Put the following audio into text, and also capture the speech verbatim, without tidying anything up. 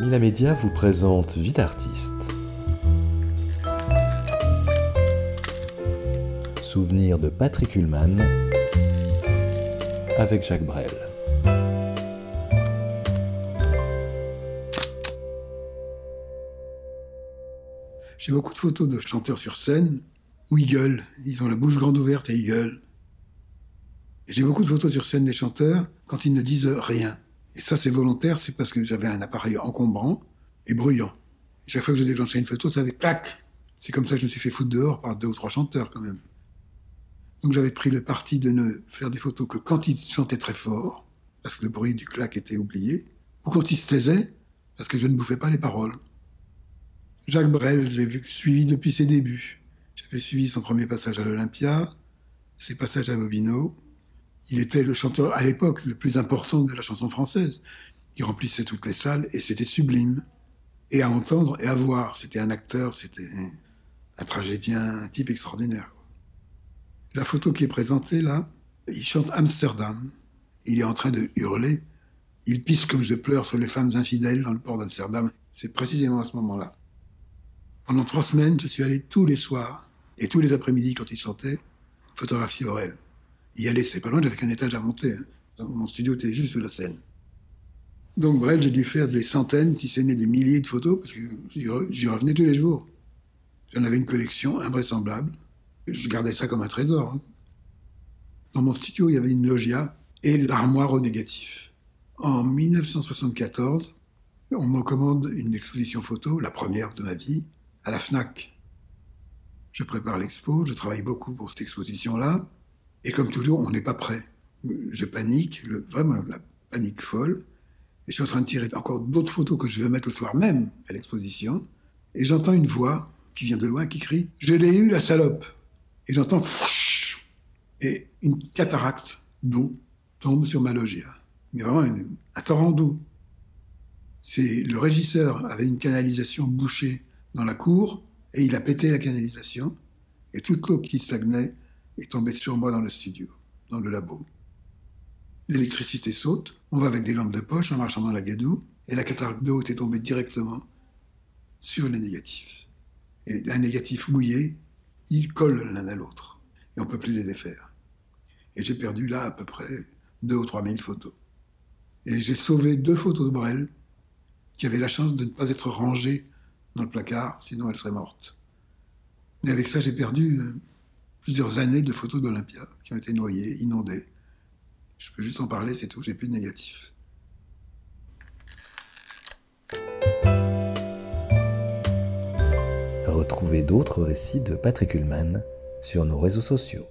Mila Média vous présente Vie d'artiste. Souvenirs de Patrick Ullmann avec Jacques Brel. J'ai beaucoup de photos de chanteurs sur scène où ils gueulent, ils ont la bouche grande ouverte et ils gueulent. Et j'ai beaucoup de photos sur scène des chanteurs quand ils ne disent rien. Et ça, c'est volontaire, c'est parce que j'avais un appareil encombrant et bruyant. Et chaque fois que je déclenchais une photo, ça avait clac. C'est comme ça que je me suis fait foutre dehors par deux ou trois chanteurs, quand même. Donc j'avais pris le parti de ne faire des photos que quand ils chantaient très fort, parce que le bruit du clac était oublié, ou quand ils se taisaient, parce que je ne bouffais pas les paroles. Jacques Brel, je l'ai suivi depuis ses débuts. J'avais suivi son premier passage à l'Olympia, ses passages à Bobino. Il était le chanteur, à l'époque, le plus important de la chanson française. Il remplissait toutes les salles et c'était sublime. Et à entendre et à voir. C'était un acteur, c'était un tragédien, un type extraordinaire. La photo qui est présentée, là, il chante Amsterdam. Il est en train de hurler. Il pisse comme je pleure sur les femmes infidèles dans le port d'Amsterdam. C'est précisément à ce moment-là. Pendant trois semaines, je suis allé tous les soirs et tous les après-midi, quand il chantait, photographier Orel. Y aller, c'était pas loin, j'avais qu'un étage à monter. Mon studio était juste sous la scène. Donc Brel, j'ai dû faire des centaines, si ce n'est des milliers de photos, parce que j'y revenais tous les jours. J'en avais une collection invraisemblable. Je gardais ça comme un trésor. Dans mon studio, il y avait une loggia et l'armoire au négatif. En mille neuf cent soixante-quatorze, on me commande une exposition photo, la première de ma vie, à la Fnac. Je prépare l'expo, je travaille beaucoup pour cette exposition-là. Et comme toujours, on n'est pas prêt. Je panique, le, vraiment la panique folle. Et je suis en train de tirer encore d'autres photos que je vais mettre le soir même à l'exposition. Et j'entends une voix qui vient de loin qui crie « Je l'ai eu, la salope !» Et j'entends « Et une cataracte d'eau tombe sur ma loggia. Mais vraiment une, un torrent d'eau. Le régisseur avait une canalisation bouchée dans la cour et il a pété la canalisation. Et toute l'eau qui stagnait est tombée sur moi dans le studio, dans le labo. L'électricité saute, on va avec des lampes de poche en marchant dans la gadoue, et la cataracte d'eau était tombée directement sur les négatifs. Et un négatif mouillé, ils collent l'un à l'autre, et on ne peut plus les défaire. Et j'ai perdu là à peu près deux ou trois mille photos. Et j'ai sauvé deux photos de Brel, qui avaient la chance de ne pas être rangées dans le placard, sinon elles seraient mortes. Mais avec ça, j'ai perdu plusieurs années de photos d'Olympia qui ont été noyées, inondées. Je peux juste en parler, c'est tout, j'ai plus de négatif. Retrouvez d'autres récits de Patrick Ullmann sur nos réseaux sociaux.